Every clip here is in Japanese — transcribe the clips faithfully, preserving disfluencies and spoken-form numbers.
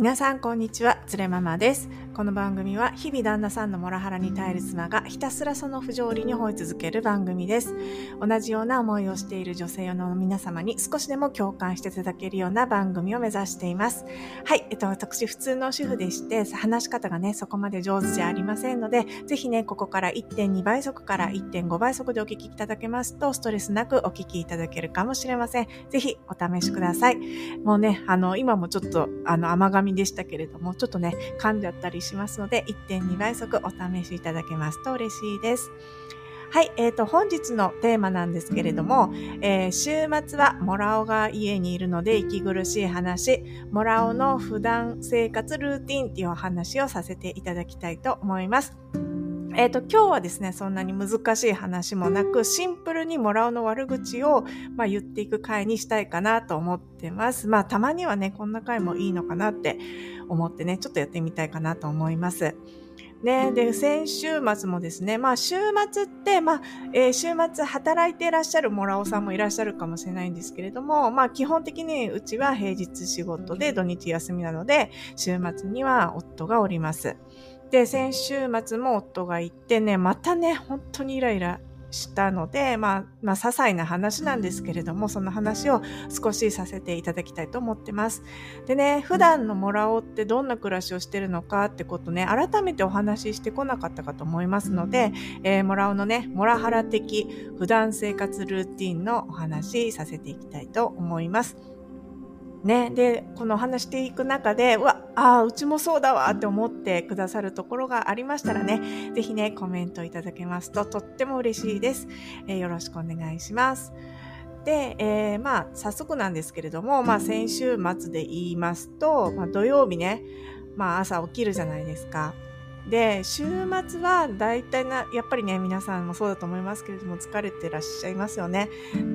皆さんこんにちは、つれママです。この番組は日々旦那さんのモラハラに耐える妻がひたすらその不条理に吠え続ける番組です。同じような思いをしている女性の皆様に少しでも共感していただけるような番組を目指しています。はい、えっと、私普通の主婦でして話し方がねそこまで上手じゃありませんので、ぜひねここから いってんに 倍速から いってんご 倍速でお聞きいただけますとストレスなくお聞きいただけるかもしれません。ぜひお試しください。もうねあの今もちょっとあの甘噛みでしたけれども、ちょっとね噛んじゃったりしますので いってんに 倍速お試しいただけますと嬉しいです。はい、えーと、本日のテーマなんですけれども、えー、週末はモラオが家にいるので息苦しい話、モラオの普段生活ルーティンっていうお話をさせていただきたいと思います。えっと、今日はですね、そんなに難しい話もなく、シンプルにモラオの悪口を、まあ、言っていく回にしたいかなと思ってます。まあ、たまにはね、こんな回もいいのかなって思ってね、ちょっとやってみたいかなと思います。ね、で、先週末もですね、まあ、週末って、まあ、えー、週末働いていらっしゃるモラオさんもいらっしゃるかもしれないんですけれども、まあ、基本的にうちは平日仕事で土日休みなので、週末には夫がおります。で、先週末も夫が行ってね、またね、本当にイライラしたので、まあ、まあ、些細な話なんですけれども、その話を少しさせていただきたいと思ってます。でね、普段のモラオってどんな暮らしをしてるのかってことね、改めてお話ししてこなかったかと思いますので、えー、モラオのね、モラハラ的普段生活ルーティンのお話させていきたいと思います。ね、で、この話していく中で、うわ、ああ、うちもそうだわって思ってくださるところがありましたらね、ぜひね、コメントいただけますととっても嬉しいです。えー、よろしくお願いします。で、えー、まあ、早速なんですけれども、まあ、先週末で言いますと、まあ、土曜日ね、まあ、朝起きるじゃないですか。で、週末は大体な、やっぱりね、皆さんもそうだと思いますけれども、疲れてらっしゃいますよね。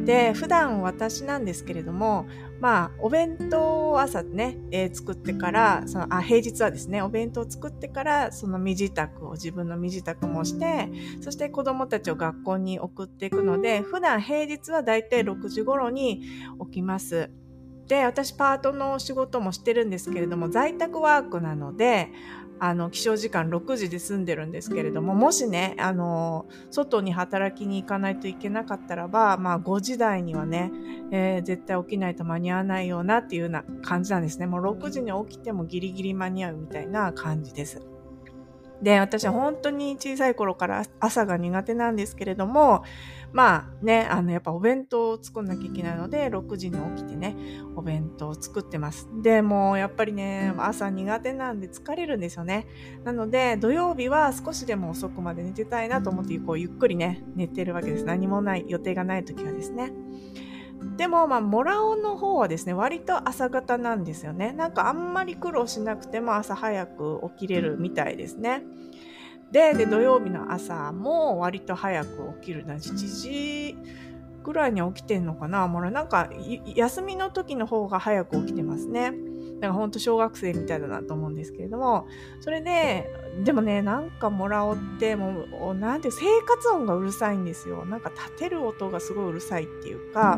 で、普段私なんですけれども、まあ、お弁当を朝ね、えー、作ってから、その、あ、平日はですね、お弁当を作ってから、その身支度を、自分の身支度もして、そして子供たちを学校に送っていくので、普段平日は大体ろくじ頃に起きます。で、私パートの仕事もしてるんですけれども、在宅ワークなので、あの起床時間ろくじで済んでるんですけれども、もしねあの外に働きに行かないといけなかったらば、まあ、ごじ台にはね、えー、絶対起きないと間に合わないようなっていうような感じなんですね。もうろくじに起きてもギリギリ間に合うみたいな感じです。で、私は本当に小さい頃から朝が苦手なんですけれども、まあね、あのやっぱお弁当を作んなきゃいけないので、ろくじに起きてね、お弁当を作ってます。で、もうやっぱりね、朝苦手なんで疲れるんですよね。なので、土曜日は少しでも遅くまで寝てたいなと思って、こうゆっくりね、寝てるわけです。何もない、予定がない時はですね。でも、まあ、モラオの方はですね、割と朝方なんですよね。なんかあんまり苦労しなくても朝早く起きれるみたいですね。で、で土曜日の朝も割と早く起きるな、しちじぐらいに起きてんのかな。もうなんか休みの時の方が早く起きてますね。なんかほんと小学生みたいだなと思うんですけれども、それで、でもね、なんかモラオってもうなんて生活音がうるさいんですよ。なんか立てる音がすごいうるさいっていうか、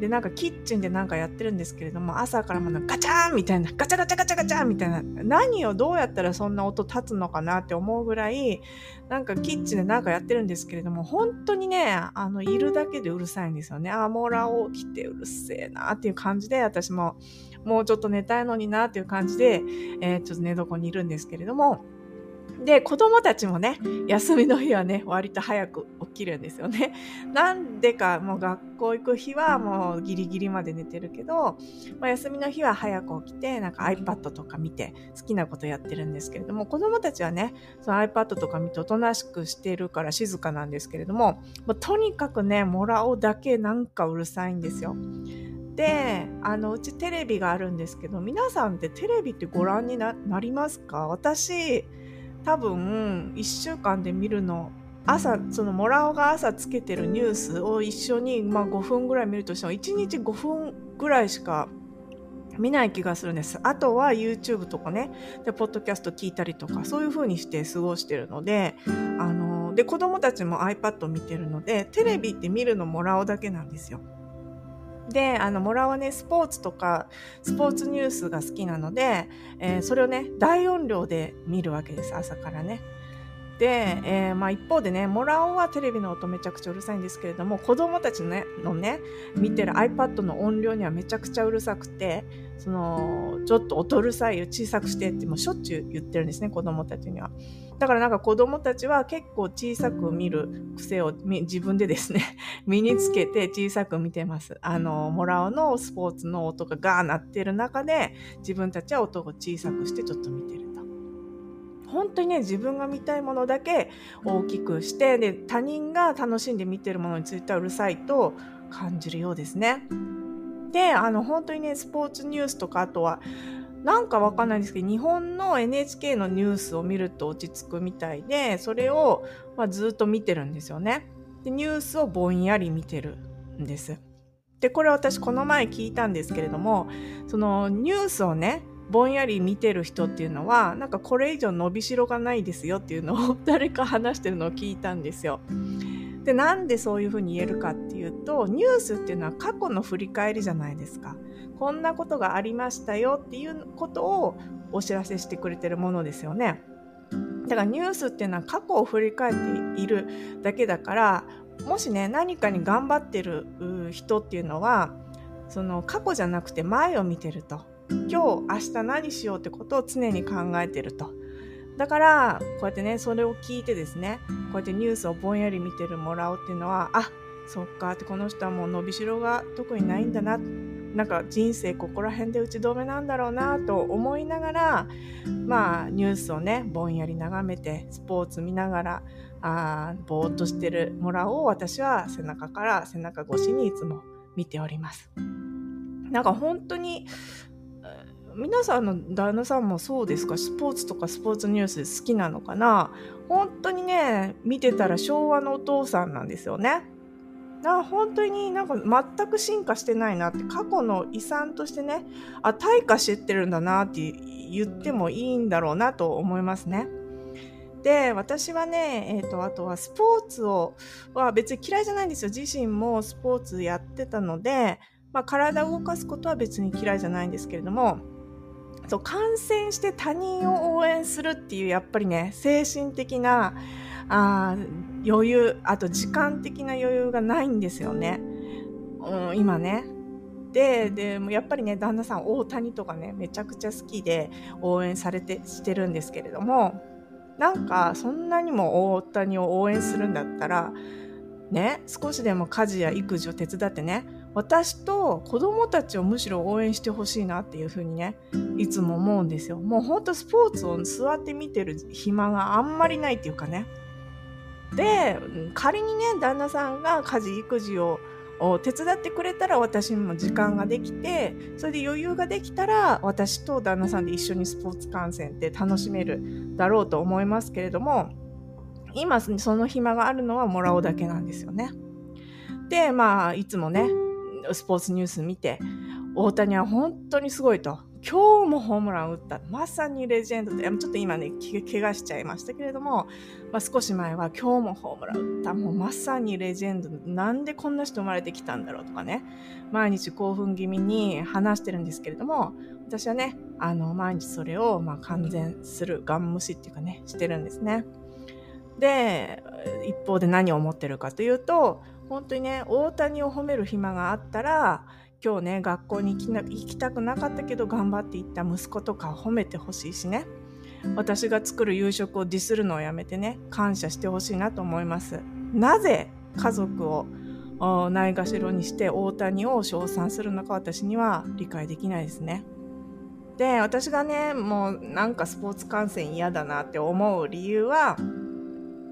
でなんかキッチンでなんかやってるんですけれども、朝からもなんかガチャーンみたいな、ガチャガチャガチャガチャみたいな、何をどうやったらそんな音立つのかなって思うぐらい、なんかキッチンでなんかやってるんですけれども、本当にね、あのいるだけでうるさいんですよね。あ、モラオ来てうるせえなっていう感じで、私ももうちょっと寝たいのになっていう感じで、えー、ちょっと寝床にいるんですけれども、で、子供たちもね、休みの日はね、割と早く起きるんですよね。なんでか、もう学校行く日はもうギリギリまで寝てるけど、まあ、休みの日は早く起きて、なんか iPad とか見て好きなことやってるんですけれども、子供たちはね、その iPad とか見ておとなしくしてるから静かなんですけれども、まあ、とにかくね、モラオだけなんかうるさいんですよ。で、あのうちテレビがあるんですけど、皆さんってテレビってご覧に な, なりますか？私多分いっしゅうかんで見るの、朝そのモラオが朝つけてるニュースを一緒に、まあ、ごふんぐらい見るとしてもいちにちごふんぐらいしか見ない気がするんです。あとは YouTube とかね、でポッドキャスト聞いたりとか、そういう風にして過ごしてるので、あので子供たちも iPad 見てるので、テレビって見るのモラオだけなんですよ。で、あのモラはねスポーツとかスポーツニュースが好きなので、えー、それをね大音量で見るわけです、朝からね。で、えーまあ、一方でねモラオはテレビの音めちゃくちゃうるさいんですけれども、子供たちの ね, のね見てる iPad の音量にはめちゃくちゃうるさくて、そのちょっと音うるさいよ、小さくしてってもうしょっちゅう言ってるんですね、子供たちには。だからなんか子供たちは結構小さく見る癖を自分でですね身につけて小さく見てます。あのモラオのスポーツの音がガー鳴ってる中で自分たちは音を小さくしてちょっと見てる。本当にね自分が見たいものだけ大きくして、で他人が楽しんで見てるものについてはうるさいと感じるようですね。で、あの本当にねスポーツニュースとか、あとはなんかわかんないんですけど日本の エヌエイチケー のニュースを見ると落ち着くみたいで、それを、まあ、ずっと見てるんですよね。でニュースをぼんやり見てるんです。でこれ私この前聞いたんですけれども、そのニュースをねぼんやり見てる人っていうのはなんかこれ以上伸びしろがないですよっていうのを誰か話してるのを聞いたんですよ。でなんでそういうふうに言えるかっていうと、ニュースっていうのは過去の振り返りじゃないですか。こんなことがありましたよっていうことをお知らせしてくれてるものですよね。だからニュースっていうのは過去を振り返っているだけだから、もしね何かに頑張ってる人っていうのはその過去じゃなくて前を見てると、今日明日何しようってことを常に考えてると。だからこうやってねそれを聞いてですね、こうやってニュースをぼんやり見てるもらおうっていうのは、あ、そっかって、この人はもう伸びしろが特にないんだな、なんか人生ここら辺で打ち止めなんだろうなと思いながら、まあニュースをねぼんやり眺めてスポーツ見ながらあーぼーっとしてるもらおう、私は背中から背中越しにいつも見ております。なんか本当に皆さんの旦那さんもそうですか、スポーツとかスポーツニュース好きなのかな。本当にね見てたら昭和のお父さんなんですよね。だから本当になんか全く進化してないなって、過去の遺産としてね、あ、退化してってるんだなって言ってもいいんだろうなと思いますね。で私はね、えーと、あとはスポーツをは別に嫌いじゃないんですよ。自身もスポーツやってたので、まあ、体を動かすことは別に嫌いじゃないんですけれども、そう感染して他人を応援するっていうやっぱりね精神的なあ余裕、あと時間的な余裕がないんですよね、うん、今ね。で、でもやっぱりね旦那さん大谷とかねめちゃくちゃ好きで応援されてしてるんですけれども、なんかそんなにも大谷を応援するんだったらね、少しでも家事や育児を手伝ってね、私と子供たちをむしろ応援してほしいなっていうふうにねいつも思うんですよ。もうほんとスポーツを座って見てる暇があんまりないっていうかね。で仮にね旦那さんが家事育児を手伝ってくれたら、私も時間ができて、それで余裕ができたら私と旦那さんで一緒にスポーツ観戦って楽しめるだろうと思いますけれども、今その暇があるのはもらおうだけなんですよね。でまあいつもねスポーツニュース見て、大谷は本当にすごいと、今日もホームラン打った、まさにレジェンドで、ちょっと今ね怪我しちゃいましたけれども、まあ、少し前は今日もホームラン打った、もうまさにレジェンド、なんでこんな人生まれてきたんだろうとかね、毎日興奮気味に話してるんですけれども、私はねあの毎日それをまあ完全するガン無視っていうかねしてるんですね。で一方で何を思ってるかというと、本当にね大谷を褒める暇があったら、今日ね学校に行きな、行きたくなかったけど頑張って行った息子とか褒めてほしいしね、私が作る夕食をディスるのをやめてね感謝してほしいなと思います。なぜ家族をないがしろにして大谷を称賛するのか、私には理解できないですね。で私がねもうなんかスポーツ観戦嫌だなって思う理由は、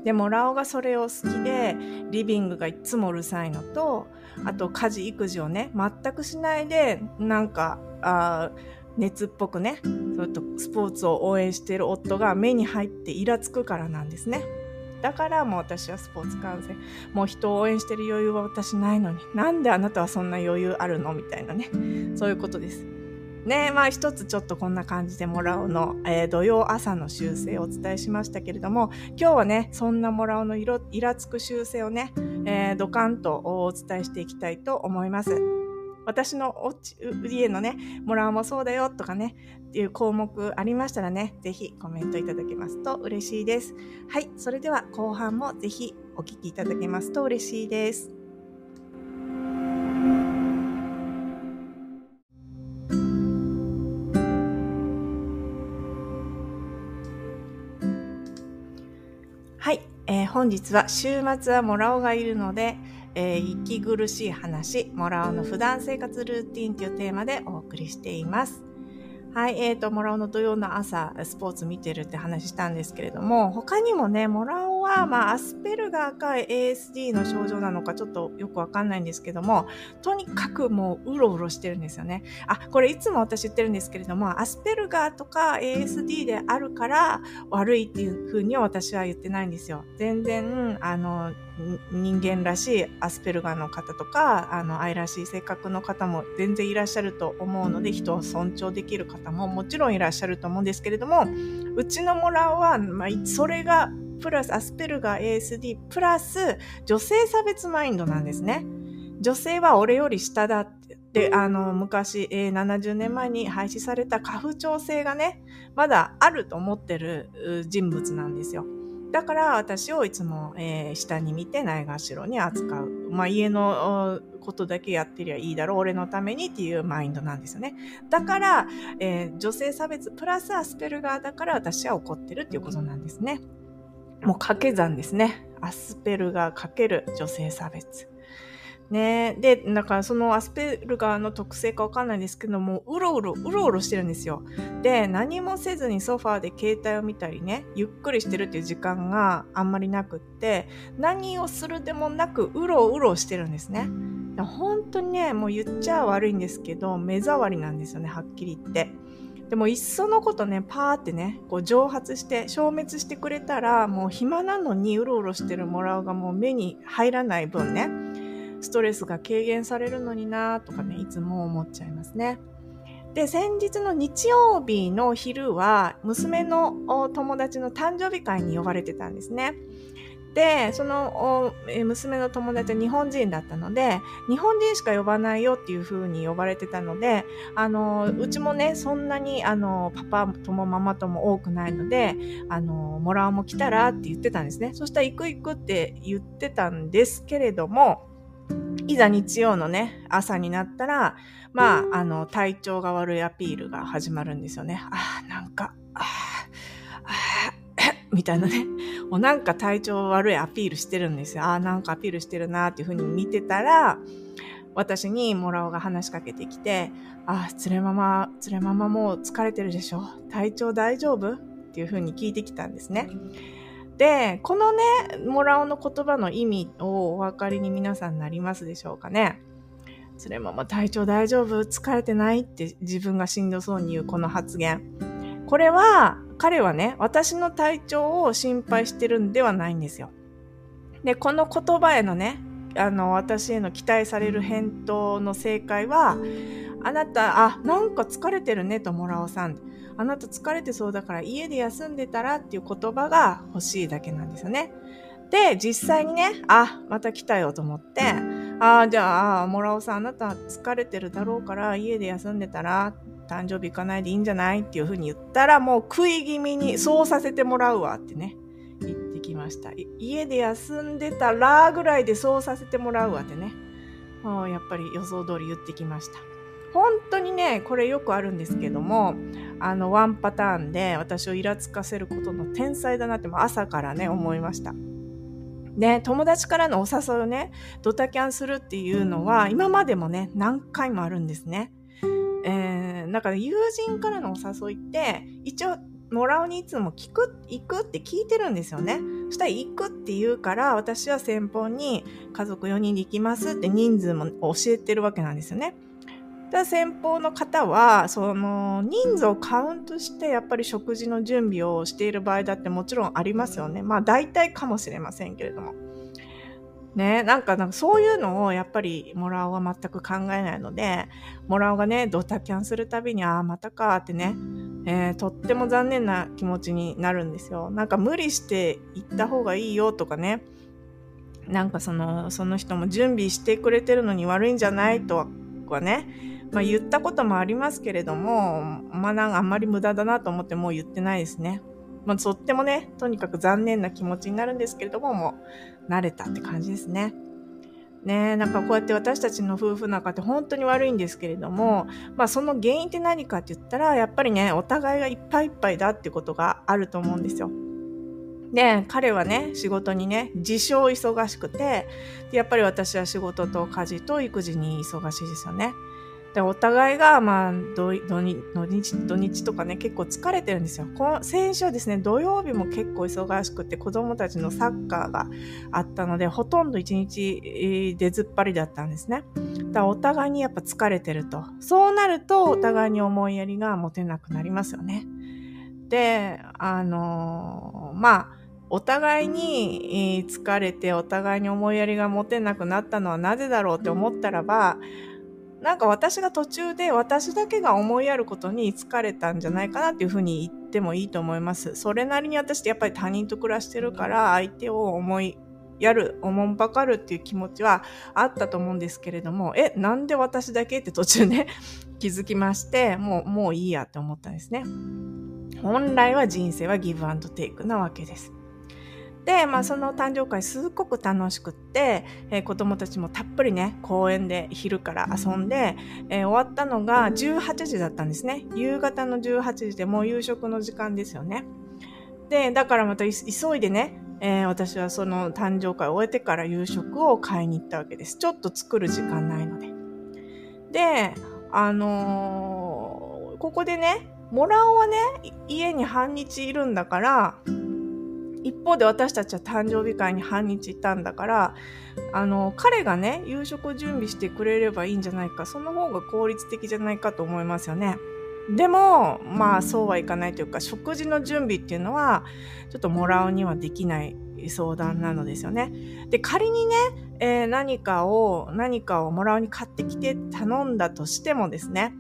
でもラオがそれを好きでリビングがいつもうるさいのと、あと家事育児をね全くしないで、なんかあ熱っぽくねそれとスポーツを応援している夫が目に入ってイラつくからなんですね。だからもう私はスポーツ観戦、もう人を応援している余裕は私ないのに、なんであなたはそんな余裕あるのみたいなね、そういうことですね。まあ一つちょっとこんな感じでモラオの、えー、土曜朝の習性をお伝えしましたけれども、今日はねそんなモラオのイラつく習性をね、えー、ドカンとお伝えしていきたいと思います。私のお家のねモランもそうだよとかねっていう項目ありましたらね、ぜひコメントいただけますと嬉しいです。はい、それでは後半もぜひお聞きいただけますと嬉しいです。はい、えー、本日は週末はモラオがいるので、えー、息苦しい話、モラオの普段生活ルーティンというテーマでお送りしています。はい、えーと、モラオの土曜の朝、スポーツ見てるって話したんですけれども、他にもね、モラオは、まあ、アスペルガーか エーエスディー の症状なのかちょっとよくわかんないんですけども、とにかくもううろうろしてるんですよね。あ、これいつも私言ってるんですけれども、アスペルガーとか エーエスディー であるから悪いっていうふうには私は言ってないんですよ。全然、あの、人間らしいアスペルガーの方とか、あの愛らしい性格の方も全然いらっしゃると思うので、人を尊重できる方ももちろんいらっしゃると思うんですけれども、うちのモラオは、まあ、それがプラスアスペルガー エーエスディー プラス女性差別マインドなんですね。女性は俺より下だってで、あの、昔、えー、ななじゅうねんまえに廃止された家父長制がねまだあると思ってる人物なんですよ。だから私をいつも、えー、下に見てないがしろに扱う。まあ家のことだけやってりゃいいだろう、俺のためにっていうマインドなんですよね。だから、えー、女性差別プラスアスペルガーだから私は怒ってるっていうことなんですね。もう掛け算ですね。アスペルガーかける女性差別。ね、で、なんかそのアスペルガーの特性かわかんないですけども、うろうろ、うろうろしてるんですよ。で、何もせずにソファーで携帯を見たりね、ゆっくりしてるっていう時間があんまりなくって、何をするでもなくうろうろしてるんですね。本当にね、もう言っちゃ悪いんですけど、目障りなんですよね、はっきり言って。でもいっそのことね、パーってね、こう蒸発して消滅してくれたら、もう暇なのにうろうろしてるモラオがもう目に入らない分ね、ストレスが軽減されるのになとかね、いつも思っちゃいますね。で、先日の日曜日の昼は娘の友達の誕生日会に呼ばれてたんですね。で、その娘の友達は日本人だったので、日本人しか呼ばないよっていう風に呼ばれてたので、あのうちもねそんなにあのパパともママとも多くないので、あのモラオも来たらって言ってたんですね。そしたら行く行くって言ってたんですけれども、いざ日曜のね、朝になったら、まあ、あの、体調が悪いアピールが始まるんですよね。ああ、なんか、ああ、みたいなね。もうなんか体調悪いアピールしてるんですよ。ああ、なんかアピールしてるなっていうふうに見てたら、私にモラオが話しかけてきて、ああ、つれママ、つれママもう疲れてるでしょ？体調大丈夫？っていうふうに聞いてきたんですね。で、このね、モラオの言葉の意味をお分かりに皆さんなりますでしょうかね。それも、まあ、体調大丈夫？疲れてない？って自分がしんどそうに言うこの発言。これは、彼はね、私の体調を心配してるんではないんですよ。で、この言葉へのね、あの、私への期待される返答の正解は、あなた、あ、なんか疲れてるねとモラオさん。あなた疲れてそうだから家で休んでたらっていう言葉が欲しいだけなんですよね。で、実際にね、あ、また来たよと思って、あ、じゃあ、モラオさんあなた疲れてるだろうから家で休んでたら誕生日行かないでいいんじゃないっていうふうに言ったら、もう食い気味にそうさせてもらうわってね、言ってきました。家で休んでたらぐらいでそうさせてもらうわってね、もうやっぱり予想通り言ってきました。本当にね、これよくあるんですけども、あのワンパターンで私をイラつかせることの天才だなっても朝からね思いました。ね、友達からのお誘いをねドタキャンするっていうのは今までもね何回もあるんですね。えー、なんか友人からのお誘いって一応モラオにいつも聞く行くって聞いてるんですよね。そしたら行くって言うから私は先方に家族よにんで行きますって人数も教えてるわけなんですよね。先方の方はその人数をカウントしてやっぱり食事の準備をしている場合だってもちろんありますよね。まあ大体かもしれませんけれどもね、なんかなんかそういうのをやっぱりモラオは全く考えないので、モラオがねドタキャンするたびにああまたかってね、えー、とっても残念な気持ちになるんですよ。なんか無理して行った方がいいよとかね、なんかそのその人も準備してくれてるのに悪いんじゃないとははね、まあ、言ったこともありますけれども、まあ、なんかあんまり無駄だなと思ってもう言ってないですね。まあ、とってもね、とにかく残念な気持ちになるんですけれども、もう慣れたって感じですね。ねえ、なんかこうやって私たちの夫婦仲って本当に悪いんですけれども、まあ、その原因って何かって言ったら、やっぱりね、お互いがいっぱいいっぱいだってことがあると思うんですよ。で、彼はね、仕事にね、自称忙しくて、でやっぱり私は仕事と家事と育児に忙しいですよね。でお互いが、まあ、土日、土日とかね、結構疲れてるんですよ。この先週はですね、土曜日も結構忙しくて、子供たちのサッカーがあったので、ほとんど一日出ずっぱりだったんですね。だからお互いにやっぱ疲れてると。そうなると、お互いに思いやりが持てなくなりますよね。で、あのー、まあ、お互いに疲れてお互いに思いやりが持てなくなったのはなぜだろうって思ったらば、なんか私が途中で私だけが思いやることに疲れたんじゃないかなっていうふうに言ってもいいと思います。それなりに私ってやっぱり他人と暮らしてるから相手を思いやる、おもんばかるっていう気持ちはあったと思うんですけれども、え、なんで私だけって途中ね気づきまして、もう、もういいやって思ったんですね。本来は人生はギブアンドテイクなわけです。で、まあ、その誕生会すごく楽しくって、えー、子供たちもたっぷりね、公園で昼から遊んで、えー、終わったのがじゅうはちじだったんですね。夕方のじゅうはちじでもう夕食の時間ですよね。で、だからまた急いでね、えー、私はその誕生会を終えてから夕食を買いに行ったわけです。ちょっと作る時間ないので。で、あのー、ここでね、モラオはね、家に半日いるんだから、一方で私たちは誕生日会に半日いたんだから、あの、彼がね、夕食を準備してくれればいいんじゃないか、その方が効率的じゃないかと思いますよね。でも、まあそうはいかないというか、食事の準備っていうのは、ちょっともらうにはできない相談なのですよね。で、仮にね、えー、何かを、何かをもらうに買ってきて頼んだとしてもですね、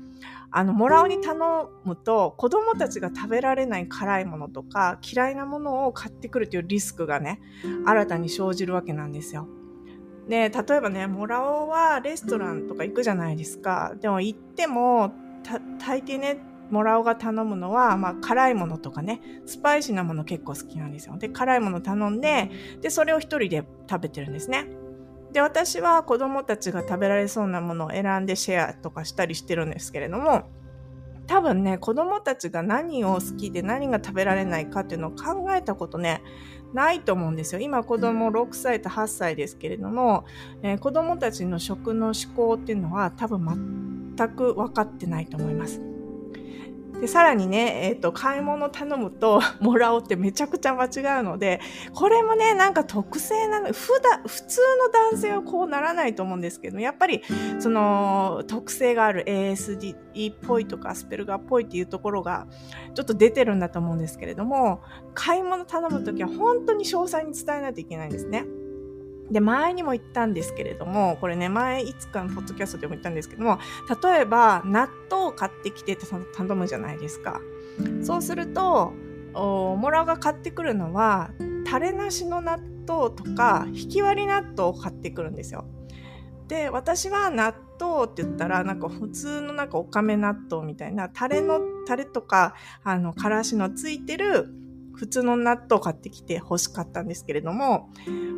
あの、もらうに頼むと、子供たちが食べられない辛いものとか、嫌いなものを買ってくるというリスクがね、新たに生じるわけなんですよ。で、例えばね、もらおうはレストランとか行くじゃないですか。でも行っても、た、大抵ね、もらおうが頼むのは、まあ、辛いものとかね、スパイシーなもの結構好きなんですよ。で、辛いもの頼んで、で、それを一人で食べてるんですね。で、私は子供たちが食べられそうなものを選んでシェアとかしたりしてるんですけれども、多分ね、子供たちが何を好きで何が食べられないかっていうのを考えたことね、ないと思うんですよ。今子供ろくさいとはっさいですけれども、えー、子供たちの食の嗜好っていうのは多分全く分かってないと思います。で、さらにね、えっと、買い物頼むともらおうってめちゃくちゃ間違うので、これもね、なんか特性なの、普段、普通の男性はこうならないと思うんですけど、やっぱり、その、特性がある エーエスディー っぽいとか、アスペルガーっぽいっていうところが、ちょっと出てるんだと思うんですけれども、買い物頼むときは本当に詳細に伝えないといけないんですね。で、前にも言ったんですけれども、これね、前いつかのポッドキャストでも言ったんですけども、例えば納豆を買ってきてって頼むじゃないですか。そうすると、おもらうが買ってくるのは、タレなしの納豆とか、ひき割り納豆を買ってくるんですよ。で、私は納豆って言ったら、なんか普通のなんかおかめ納豆みたいな、タレの、タレとか、あの、からしのついてる、普通の納豆を買ってきて欲しかったんですけれども、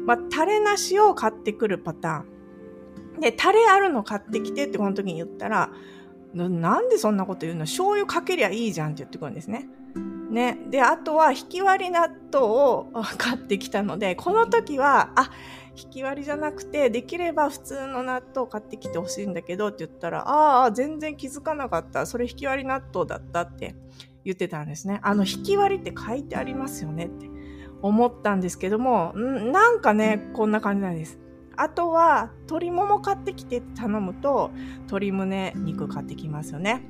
まあ、タレなしを買ってくるパターン。で、タレあるの買ってきてってこの時に言ったら、なんでそんなこと言うの？醤油かけりゃいいじゃんって言ってくるんですね。ね。で、あとは、ひき割り納豆を買ってきたので、この時は、あ、ひき割りじゃなくて、できれば普通の納豆を買ってきてほしいんだけどって言ったら、ああ、全然気づかなかった。それひき割り納豆だったって。言ってたんですね。あの、引き割りって書いてありますよねって思ったんですけども、んなんかね、こんな感じなんです。あとは、鶏もも買ってきてって頼むと、鶏胸肉買ってきますよね。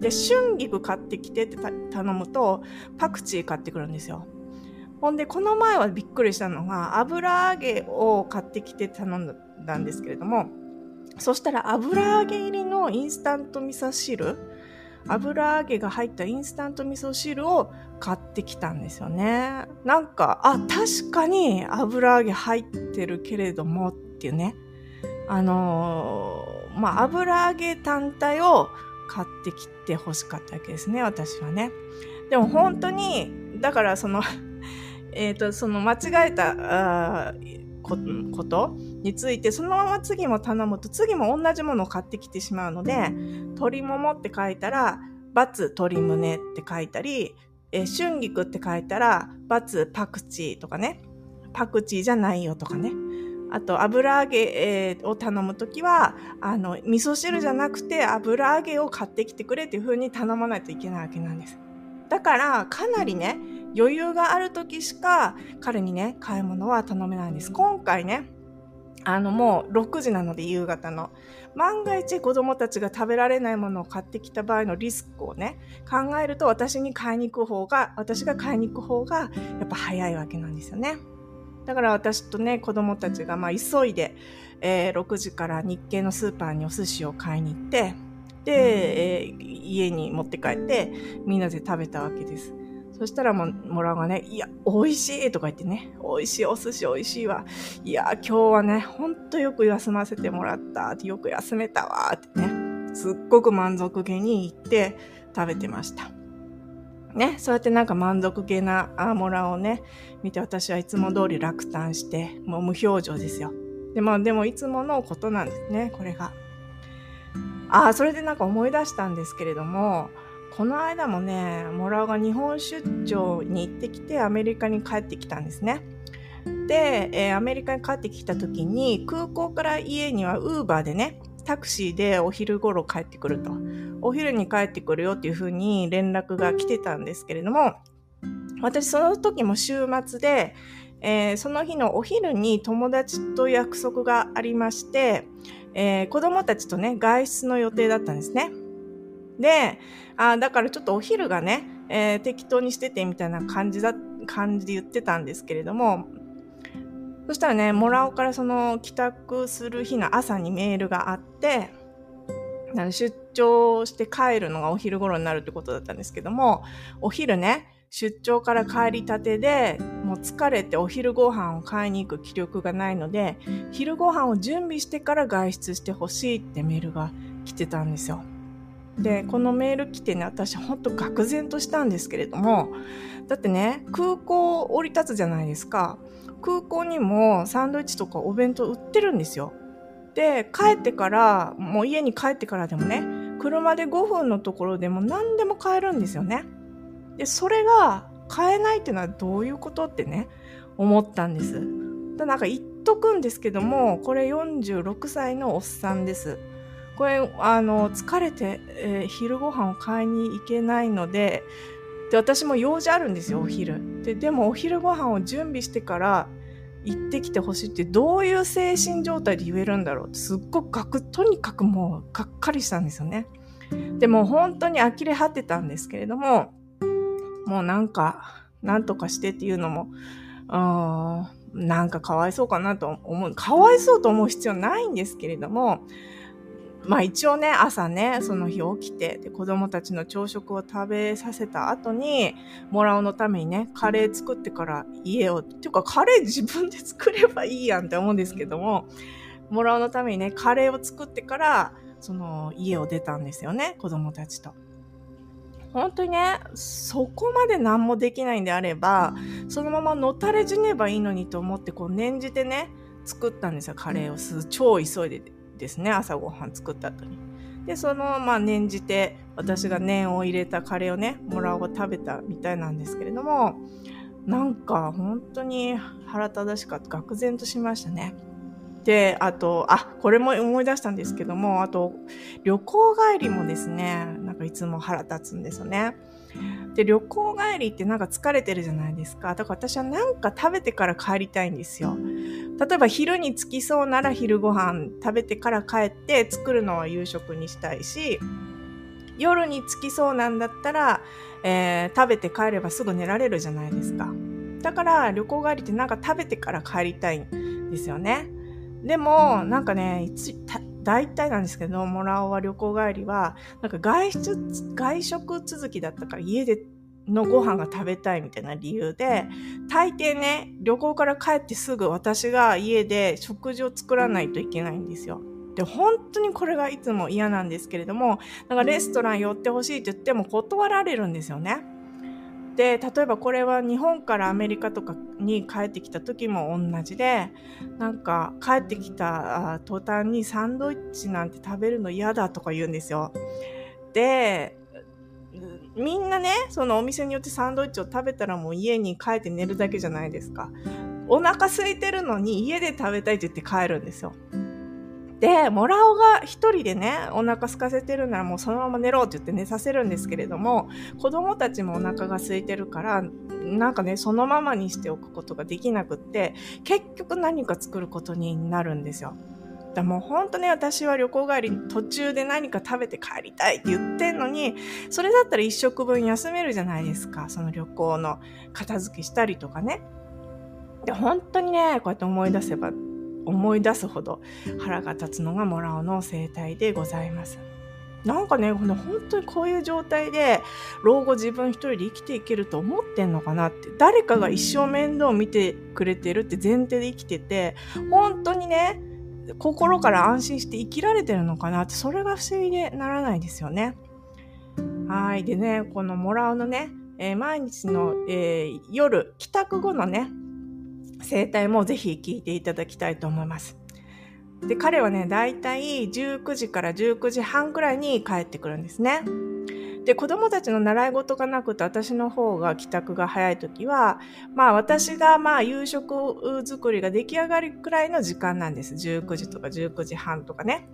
で、春菊買ってきてって頼むと、パクチー買ってくるんですよ。ほんで、この前はびっくりしたのが、油揚げを買ってきて頼んだんですけれども、そしたら油揚げ入りのインスタント味噌汁、油揚げが入ったインスタント味噌汁を買ってきたんですよね。なんか、あ、確かに油揚げ入ってるけれどもっていうね。あのまあ、油揚げ単体を買ってきてほしかったわけですね、私はね。でも本当にだからそのえっとその間違えたあことについてそのまま次も頼むと次も同じものを買ってきてしまうので、鶏ももって書いたらバツ鶏胸って書いたり、え春菊って書いたらバツパクチーとかね、パクチーじゃないよとかね。あと油揚げを頼むときはあの味噌汁じゃなくて油揚げを買ってきてくれっていう風に頼まないといけないわけなんです。だからかなりね余裕があるときしか彼にね買い物は頼めないんです。今回ねあのもうろくじなので夕方の、万が一子供たちが食べられないものを買ってきた場合のリスクをね考えると、私に買いに行く方が私が買いに行く方がやっぱ早いわけなんですよね。だから私とね子供たちがまあ急いで、えー、ろくじから日系のスーパーにお寿司を買いに行って、で、えー、家に持って帰ってみんなで食べたわけです。そしたらもモラがね、いや美味しいとか言ってね、美味しいお寿司美味しいわ、いや今日はねほんとよく休ませてもらったって、よく休めたわってね、すっごく満足げに行って食べてましたね。そうやってなんか満足げなアモラをね見て、私はいつも通り落胆してもう無表情ですよ。でまあでもいつものことなんですね、これが。ああそれでなんか思い出したんですけれども、この間もねモラが日本出張に行ってきてアメリカに帰ってきたんですね。で、えー、アメリカに帰ってきた時に空港から家にはウーバーでねタクシーでお昼頃帰ってくると、お昼に帰ってくるよっていう風に連絡が来てたんですけれども、私その時も週末で、えー、その日のお昼に友達と約束がありまして、えー、子供たちとね外出の予定だったんですね。で、あ、だからちょっとお昼がね、えー、適当にしててみたいな感じだ感じで言ってたんですけれども、そしたらねモラオからその帰宅する日の朝にメールがあって、出張して帰るのがお昼頃になるってことだったんですけども、お昼ね出張から帰りたてでもう疲れてお昼ご飯を買いに行く気力がないので、昼ご飯を準備してから外出してほしいってメールが来てたんですよ。でこのメール来てね、私ほんと愕然としたんですけれども、だってね空港を降り立つじゃないですか。空港にもサンドイッチとかお弁当売ってるんですよ。で帰ってからもう家に帰ってからでもね車でごふんのところでも何でも買えるんですよね。でそれが買えないっていうのはどういうことってね思ったんです。だなんか言っとくんですけども、これよんじゅうろくさいのおっさんです。これあの疲れて、えー、昼ご飯を買いに行けないので、で私も用事あるんですよお昼で。でもお昼ご飯を準備してから行ってきてほしいってどういう精神状態で言えるんだろうって、すっごくかくとにかくもうがっかりしたんですよね。でも本当に呆れ果てたんですけれども、もうなんかなんとかしてっていうのもあーなんかかわいそうかなと思う、かわいそうと思う必要ないんですけれども、まあ一応ね朝ねその日起きて、で子供たちの朝食を食べさせた後にモラオのためにねカレー作ってから家をっていうか、カレー自分で作ればいいやんって思うんですけども、モラオのためにねカレーを作ってからその家を出たんですよね、子供たちと。本当にねそこまで何もできないんであればそのままのたれ死ねばいいのにと思って、こう念じてね作ったんですよカレーを。す超急いでてですね、朝ごはん作った後に。でそのまあ念じて私が念を入れたカレーをねモラオが食べたみたいなんですけれども、なんか本当に腹立たしかった愕然としましたね。であとあこれも思い出したんですけども、あと旅行帰りもですねなんかいつも腹立つんですよね。で旅行帰りってなんか疲れてるじゃないですか。だから私はなんか食べてから帰りたいんですよ。例えば昼に着きそうなら昼ご飯食べてから帰って作るのは夕食にしたいし、夜に着きそうなんだったら、えー、食べて帰ればすぐ寝られるじゃないですか。だから旅行帰りってなんか食べてから帰りたいんですよね。でもなんかねいつた大体なんですけど、モラオは旅行帰りはなんか外出外食続きだったから家でのご飯が食べたいみたいな理由で、大抵ね旅行から帰ってすぐ私が家で食事を作らないといけないんですよ。って本当にこれがいつも嫌なんですけれども、なんかレストラン寄ってほしいって言っても断られるんですよね。で、例えばこれは日本からアメリカとかに帰ってきた時も同じで、なんか帰ってきた途端にサンドイッチなんて食べるの嫌だとか言うんですよ。で、みんなね、そのお店によってサンドイッチを食べたらもう家に帰って寝るだけじゃないですか。お腹空いてるのに家で食べたいって言って帰るんですよ。で、もらおが一人でね、お腹空かせてるならもうそのまま寝ろって言って寝させるんですけれども、子供たちもお腹が空いてるから、なんかね、そのままにしておくことができなくって、結局何か作ることになるんですよ。だもう本当ね、私は旅行帰り途中で何か食べて帰りたいって言ってんのに、それだったら一食分休めるじゃないですか。その旅行の片付けしたりとかね。で、本当にね、こうやって思い出せば思い出すほど腹が立つのがモラオの生態でございます。なんかね、本当にこういう状態で老後自分一人で生きていけると思ってんのかなって、誰かが一生面倒を見てくれてるって前提で生きてて、本当にね心から安心して生きられてるのかなって、それが不思議でならないですよね。はい。でね、このモラオのね、えー、毎日の、えー、夜帰宅後のね生態もぜひ聞いていただきたいと思います。で、彼はね、だいたいじゅうくじからじゅうくじはんくらいに帰ってくるんですね。で、子供たちの習い事がなくて私の方が帰宅が早い時は、まあ私がまあ夕食作りが出来上がるくらいの時間なんです。じゅうくじとかじゅうくじはんとかね。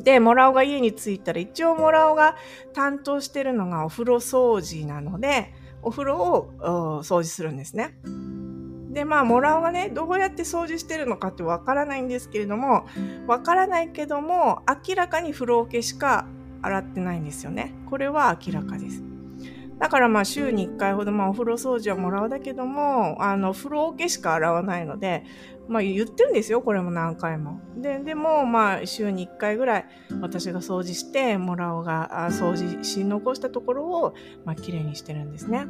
で、モラオが家に着いたら、一応モラオが担当してるのがお風呂掃除なので、お風呂を掃除するんですね。で、まあモラオがね、どうやって掃除してるのかってわからないんですけれども、わからないけども明らかに風呂桶しか洗ってないんですよね。これは明らかです。だからまあ週にいっかいほど、まあお風呂掃除はモラオだけども、あの風呂桶しか洗わないので、まあ言ってるんですよ、これも何回も。で、でもまあ週にいっかいぐらい私が掃除して、モラオが掃除し残したところをまあきれいにしてるんですね。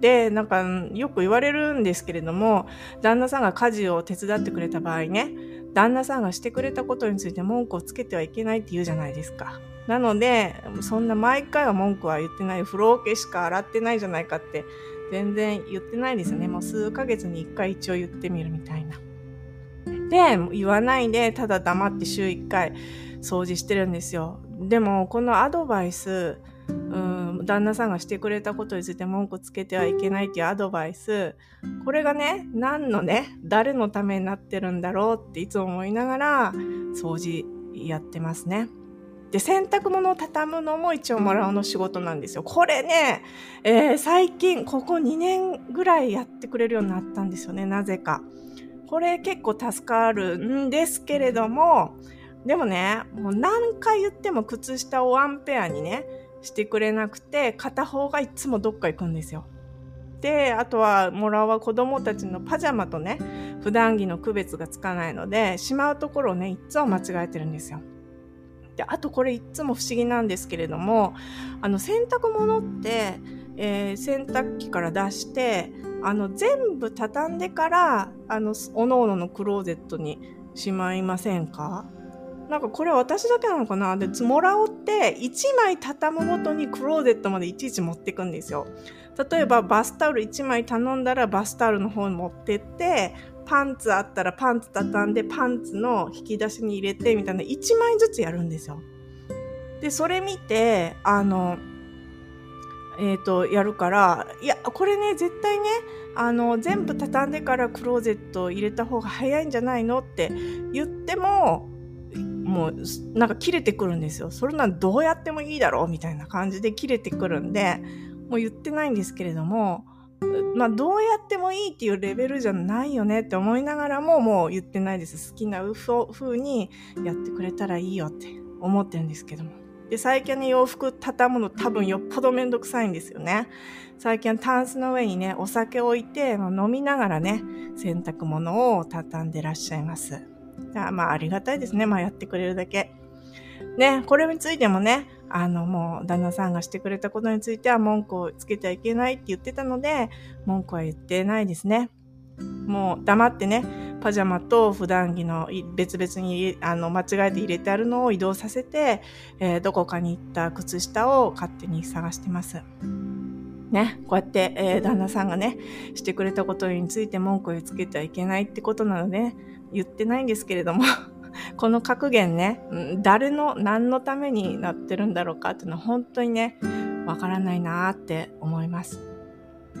で、なんかよく言われるんですけれども、旦那さんが家事を手伝ってくれた場合ね、旦那さんがしてくれたことについて文句をつけてはいけないって言うじゃないですか。なので、そんな毎回は文句は言ってない、風呂桶しか洗ってないじゃないかって全然言ってないですね。もう数ヶ月にいっかい一応言ってみるみたいな。で、言わないでただ黙って週いっかい掃除してるんですよ。でもこのアドバイス、うん、旦那さんがしてくれたことについて文句つけてはいけないっていうアドバイス、これがね、何のね、誰のためになってるんだろうっていつも思いながら掃除やってますね。で、洗濯物を畳むのも一応モラオの仕事なんですよ。これね、えー、最近ここにねんぐらいやってくれるようになったんですよね、なぜか。これ結構助かるんですけれども、でもね、もう何回言っても靴下をワンペアにねしてくれなくて、片方がいつもどっか行くんですよ。で、あとはモラオは子供たちのパジャマとね普段着の区別がつかないので、しまうところをねいつも間違えてるんですよ。で、あとこれいつも不思議なんですけれども、あの洗濯物って、えー、洗濯機から出して、あの全部畳んでから、あのおのおののクローゼットにしまいませんか？なんかこれ私だけなのかな。で、モラオっていちまい畳むごとにクローゼットまでいちいち持っていくんですよ。例えばバスタオルいちまい頼んだらバスタオルの方に持ってって、パンツあったらパンツ畳んでパンツの引き出しに入れてみたいな、いちまいずつやるんですよ。で、それ見てあのえっとやるから、いやこれね絶対ね、あの全部畳んでからクローゼット入れた方が早いんじゃないのって言っても、もうなんか切れてくるんですよ。それなんどうやってもいいだろうみたいな感じで切れてくるんで、もう言ってないんですけれども、まあどうやってもいいっていうレベルじゃないよねって思いながらも、もう言ってないです。好きな風にやってくれたらいいよって思ってるんですけども。で、最近ね、洋服畳むの多分よっぽどめんどくさいんですよね。最近タンスの上にねお酒置いて飲みながらね洗濯物を畳んでらっしゃいます。まあありがたいですね。まあやってくれるだけね。これについてもね、あのもう旦那さんがしてくれたことについては文句をつけてはいけないって言ってたので、文句は言ってないですね。もう黙ってね、パジャマと普段着の別々にあの間違えて入れてあるのを移動させて、えー、どこかに行った靴下を勝手に探してますね。こうやって、えー、旦那さんがねしてくれたことについて文句をつけてはいけないってことなので、ね、言ってないんですけれどもこの格言ね、誰の何のためになってるんだろうかっていうのは本当にねわからないなって思います。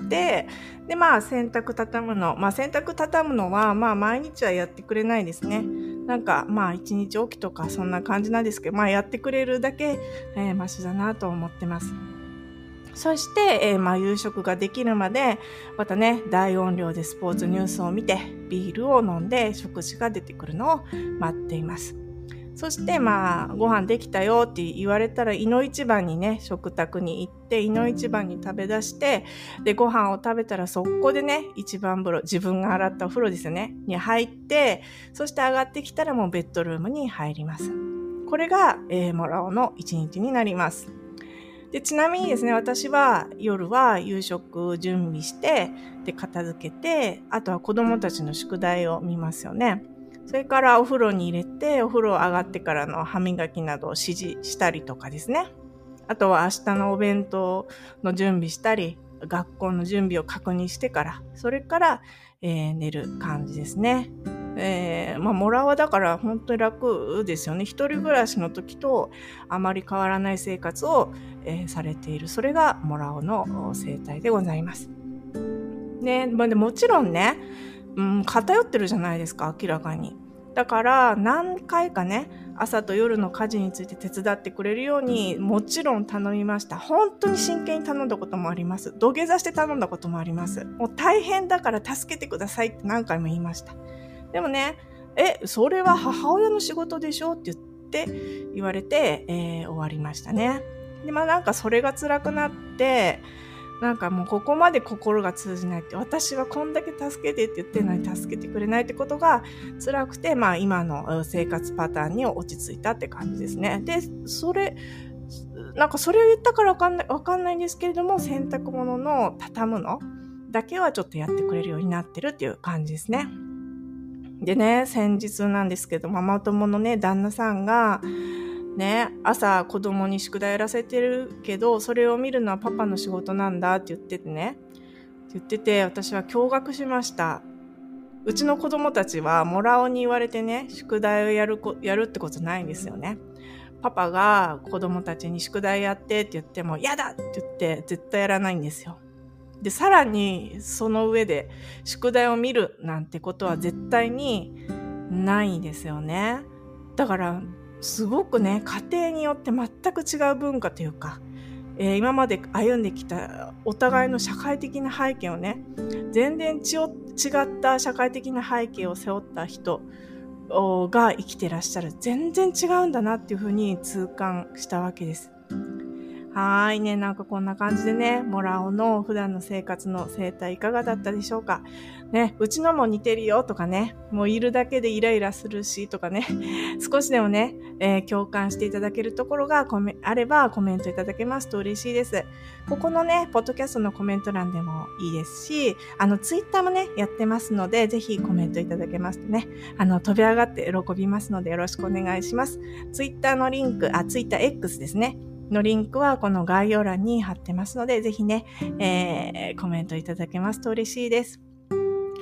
で、でまあ洗濯畳むの、まあ洗濯畳むのはまあ毎日はやってくれないですね。なんかまあ一日おきとかそんな感じなんですけど、まあやってくれるだけ、えー、マシだなと思ってます。そして、えー、まあ夕食ができるまでまたね大音量でスポーツニュースを見てビールを飲んで食事が出てくるのを待っています。そしてまあご飯できたよって言われたらいの一番にね食卓に行っていの一番に食べ出して、でご飯を食べたらそこでね一番風呂、自分が洗ったお風呂ですよねに入って、そして上がってきたらもうベッドルームに入ります。これが、えー、もらおうの一日になります。でちなみにですね、私は夜は夕食準備してで片付けて、あとは子供たちの宿題を見ますよね。それからお風呂に入れて、お風呂上がってからの歯磨きなどを指示したりとかですね。あとは明日のお弁当の準備したり、学校の準備を確認してから、それから、えー、寝る感じですね。えー、まあ、もらわだから本当に楽ですよね。一人暮らしの時とあまり変わらない生活を、えー、されている。それがもらおの生態でございます。ね、まあ、でもちろんね、うん、偏ってるじゃないですか、明らかに。だから何回かね、朝と夜の家事について手伝ってくれるようにもちろん頼みました。本当に真剣に頼んだこともあります。土下座して頼んだこともあります。もう大変だから助けてくださいって何回も言いました。でもね、え、それは母親の仕事でしょって言って言われて、えー、終わりましたね。で、まあなんかそれが辛くなって、なんかもうここまで心が通じないって、私はこんだけ助けてって言ってるのに助けてくれないってことが辛くて、まあ今の生活パターンに落ち着いたって感じですね。で、それ、なんかそれを言ったからわかんない、わかんないんですけれども、洗濯物の畳むのだけはちょっとやってくれるようになってるっていう感じですね。でね、先日なんですけど、ママ友のね、旦那さんが、ね、朝子供に宿題やらせてるけど、それを見るのはパパの仕事なんだって言っててね、言ってて、私は驚愕しました。うちの子供たちは、もらおに言われてね、宿題をやるこ、やるってことないんですよね。パパが子供たちに宿題やってって言っても、やだって言って、絶対やらないんですよ。で、さらにその上で宿題を見るなんてことは絶対にないですよね。だからすごくね、家庭によって全く違う文化というか、えー、今まで歩んできたお互いの社会的な背景をね、全然違った社会的な背景を背負った人が生きてらっしゃる。全然違うんだなっていうふうに痛感したわけです。はいね、なんかこんな感じでね、もらおの普段の生活の生態いかがだったでしょうかね。うちのも似てるよとかね、もういるだけでイライラするしとかね、少しでもね、えー、共感していただけるところがあればコメントいただけますと嬉しいです。ここのねポッドキャストのコメント欄でもいいですし、あのツイッターもねやってますので、ぜひコメントいただけますとね、あの飛び上がって喜びますのでよろしくお願いします。ツイッターのリンク、あ、ツイッター X ですねのリンクはこの概要欄に貼ってますので、ぜひね、えー、コメントいただけますと嬉しいです。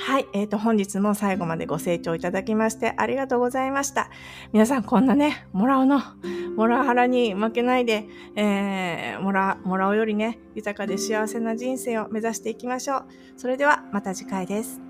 はい、えーと、本日も最後までご清聴いただきましてありがとうございました。皆さんこんなね、もらおの、もらはらに負けないで、えー、もら、もらおよりね、豊かで幸せな人生を目指していきましょう。それではまた次回です。